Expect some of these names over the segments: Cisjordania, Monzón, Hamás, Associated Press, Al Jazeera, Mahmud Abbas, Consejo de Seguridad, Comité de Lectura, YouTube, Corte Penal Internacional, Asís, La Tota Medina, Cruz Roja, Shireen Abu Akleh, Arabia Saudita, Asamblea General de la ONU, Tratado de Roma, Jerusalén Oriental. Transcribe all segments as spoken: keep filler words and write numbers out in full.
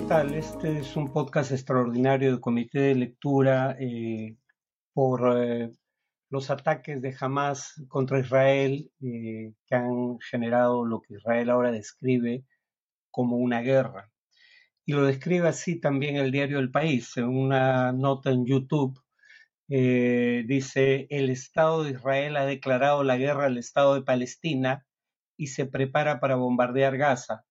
¿Qué tal? Este es un podcast extraordinario del Comité de Lectura eh, por eh, los ataques de Hamás contra Israel eh, que han generado lo que Israel ahora describe como una guerra. Y lo describe así también el diario El País. En una nota en YouTube eh, dice: el Estado de Israel ha declarado la guerra al Estado de Palestina y se prepara para bombardear Gaza.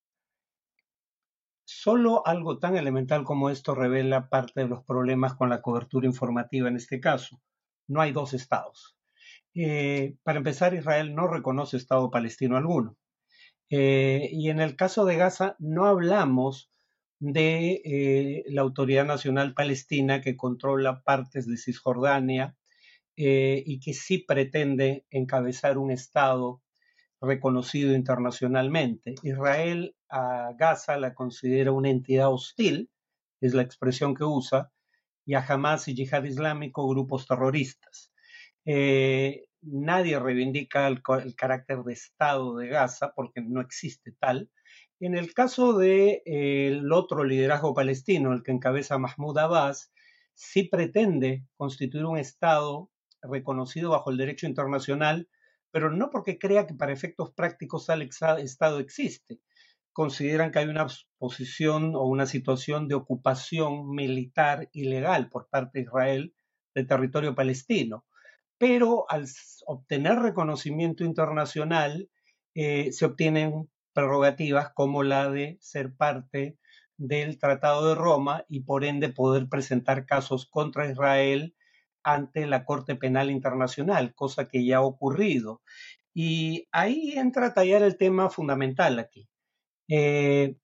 Solo algo tan elemental como esto revela parte de los problemas con la cobertura informativa en este caso. No hay dos estados. Eh, para empezar, Israel no reconoce Estado palestino alguno. Eh, y en el caso de Gaza no hablamos de eh, la Autoridad Nacional Palestina, que controla partes de Cisjordania eh, y que sí pretende encabezar un Estado reconocido internacionalmente. Israel a Gaza la considera una entidad hostil, es la expresión que usa, y a Hamás y Yihad Islámico grupos terroristas. Eh, nadie reivindica el, el carácter de Estado de Gaza porque no existe tal. En el caso del eh, otro liderazgo palestino, el que encabeza Mahmud Abbas, sí pretende constituir un Estado reconocido bajo el derecho internacional, pero no porque crea que para efectos prácticos tal Estado existe. Consideran que hay una posición o una situación de ocupación militar ilegal por parte de Israel de territorio palestino. Pero al obtener reconocimiento internacional eh, se obtienen prerrogativas como la de ser parte del Tratado de Roma y por ende poder presentar casos contra Israel ante la Corte Penal Internacional, cosa que ya ha ocurrido. Y ahí entra a tallar el tema fundamental aquí. Eh,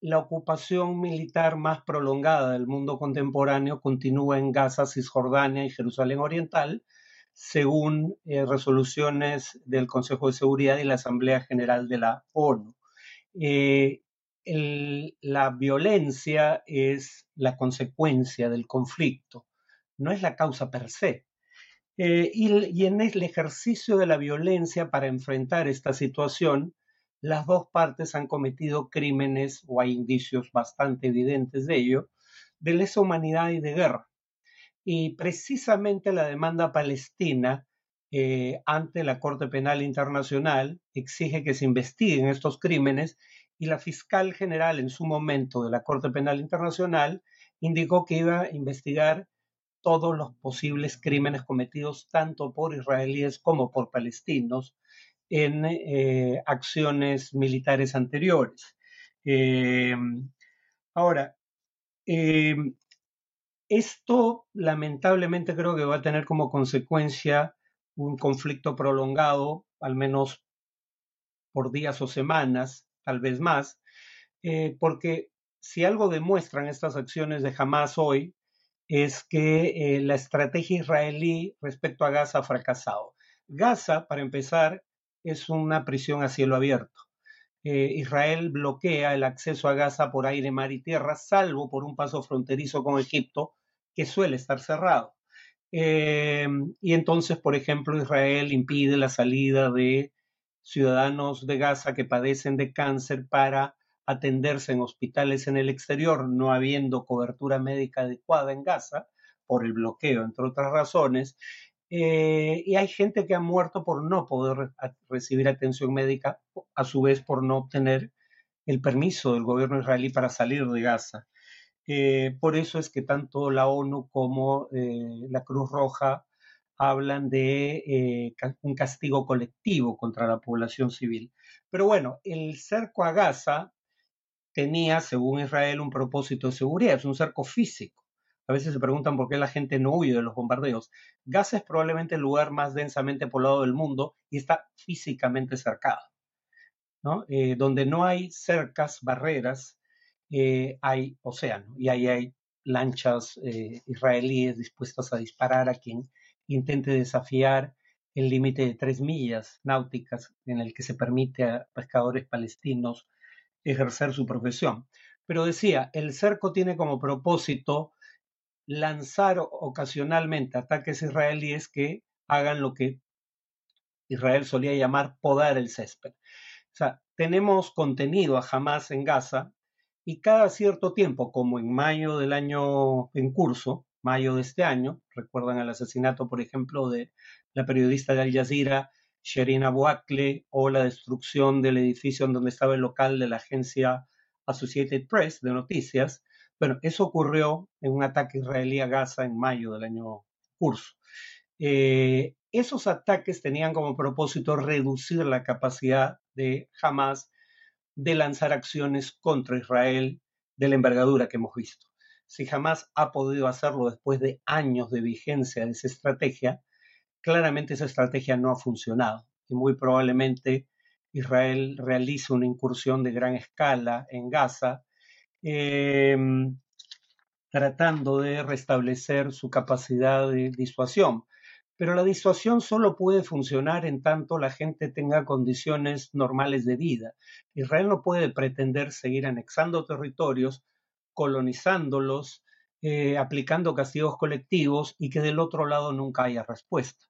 la ocupación militar más prolongada del mundo contemporáneo continúa en Gaza, Cisjordania y Jerusalén Oriental, según eh, resoluciones del Consejo de Seguridad y la Asamblea General de la ONU. Eh, el, la violencia es la consecuencia del conflicto. No es la causa per se. Eh, y, y en el ejercicio de la violencia para enfrentar esta situación, las dos partes han cometido crímenes, o hay indicios bastante evidentes de ello, de lesa humanidad y de guerra. Y precisamente la demanda palestina eh, ante la Corte Penal Internacional exige que se investiguen estos crímenes, y la fiscal general en su momento de la Corte Penal Internacional indicó que iba a investigar todos los posibles crímenes cometidos tanto por israelíes como por palestinos en eh, acciones militares anteriores. Eh, ahora, eh, esto lamentablemente creo que va a tener como consecuencia un conflicto prolongado, al menos por días o semanas, tal vez más, eh, porque si algo demuestran estas acciones de Hamás hoy, es que eh, la estrategia israelí respecto a Gaza ha fracasado. Gaza, para empezar, es una prisión a cielo abierto. Eh, Israel bloquea el acceso a Gaza por aire, mar y tierra, salvo por un paso fronterizo con Egipto, que suele estar cerrado. Eh, y entonces, por ejemplo, Israel impide la salida de ciudadanos de Gaza que padecen de cáncer para atenderse en hospitales en el exterior, no habiendo cobertura médica adecuada en Gaza, por el bloqueo, entre otras razones, eh, y hay gente que ha muerto por no poder recibir atención médica, a su vez por no obtener el permiso del gobierno israelí para salir de Gaza. Eh, por eso es que tanto la ONU como eh, la Cruz Roja hablan de eh, un castigo colectivo contra la población civil. Pero bueno, el cerco a Gaza tenía, según Israel, un propósito de seguridad, es un cerco físico. A veces se preguntan por qué la gente no huye de los bombardeos. Gaza es probablemente el lugar más densamente poblado del mundo y está físicamente cercado, ¿no? Eh, donde no hay cercas, barreras, eh, hay océano y ahí hay lanchas eh, israelíes dispuestas a disparar a quien intente desafiar el límite de tres millas náuticas en el que se permite a pescadores palestinos ejercer su profesión. Pero decía, el cerco tiene como propósito lanzar ocasionalmente ataques israelíes que hagan lo que Israel solía llamar podar el césped. O sea, tenemos contenido a Hamás en Gaza y cada cierto tiempo, como en mayo del año en curso, mayo de este año, recuerdan el asesinato, por ejemplo, de la periodista de Al Jazeera, Shireen Abu Akleh, o la destrucción del edificio en donde estaba el local de la agencia Associated Press de noticias. Bueno, eso ocurrió en un ataque israelí a Gaza en mayo del año curso. Eh, esos ataques tenían como propósito reducir la capacidad de Hamas de lanzar acciones contra Israel de la envergadura que hemos visto. Si Hamas ha podido hacerlo después de años de vigencia de esa estrategia, claramente esa estrategia no ha funcionado y muy probablemente Israel realice una incursión de gran escala en Gaza, eh, tratando de restablecer su capacidad de disuasión. Pero la disuasión solo puede funcionar en tanto la gente tenga condiciones normales de vida. Israel no puede pretender seguir anexando territorios, colonizándolos, eh, aplicando castigos colectivos y que del otro lado nunca haya respuesta.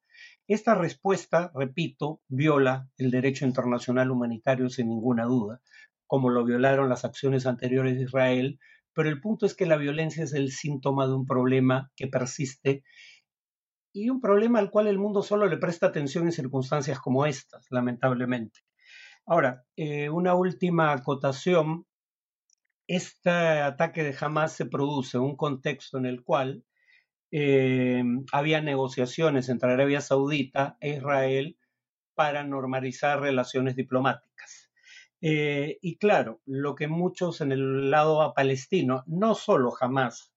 Esta respuesta, repito, viola el derecho internacional humanitario sin ninguna duda, como lo violaron las acciones anteriores de Israel, pero el punto es que la violencia es el síntoma de un problema que persiste y un problema al cual el mundo solo le presta atención en circunstancias como estas, lamentablemente. Ahora, eh, una última acotación. Este ataque de Hamas se produce en un contexto en el cual Eh, había negociaciones entre Arabia Saudita e Israel para normalizar relaciones diplomáticas. Eh, y claro, lo que muchos en el lado palestino, no solo jamás,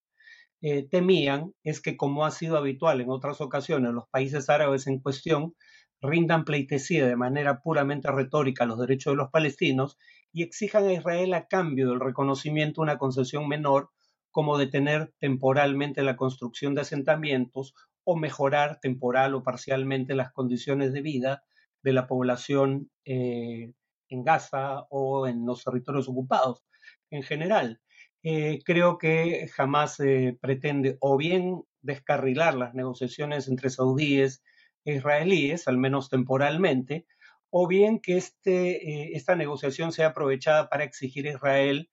eh, temían es que, como ha sido habitual en otras ocasiones, los países árabes en cuestión rindan pleitesía de manera puramente retórica a los derechos de los palestinos y exijan a Israel a cambio del reconocimiento una concesión menor, como detener temporalmente la construcción de asentamientos o mejorar temporal o parcialmente las condiciones de vida de la población eh, en Gaza o en los territorios ocupados en general. Eh, creo que jamás eh, pretende o bien descarrilar las negociaciones entre saudíes e israelíes, al menos temporalmente, o bien que este, eh, esta negociación sea aprovechada para exigir a Israel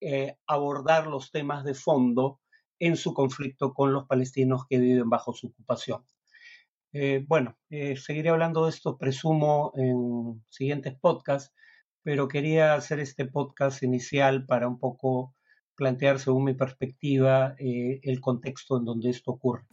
Eh, abordar los temas de fondo en su conflicto con los palestinos que viven bajo su ocupación. Eh, bueno, eh, seguiré hablando de esto, presumo, en siguientes podcasts, pero quería hacer este podcast inicial para un poco plantear, según mi perspectiva, eh, el contexto en donde esto ocurre.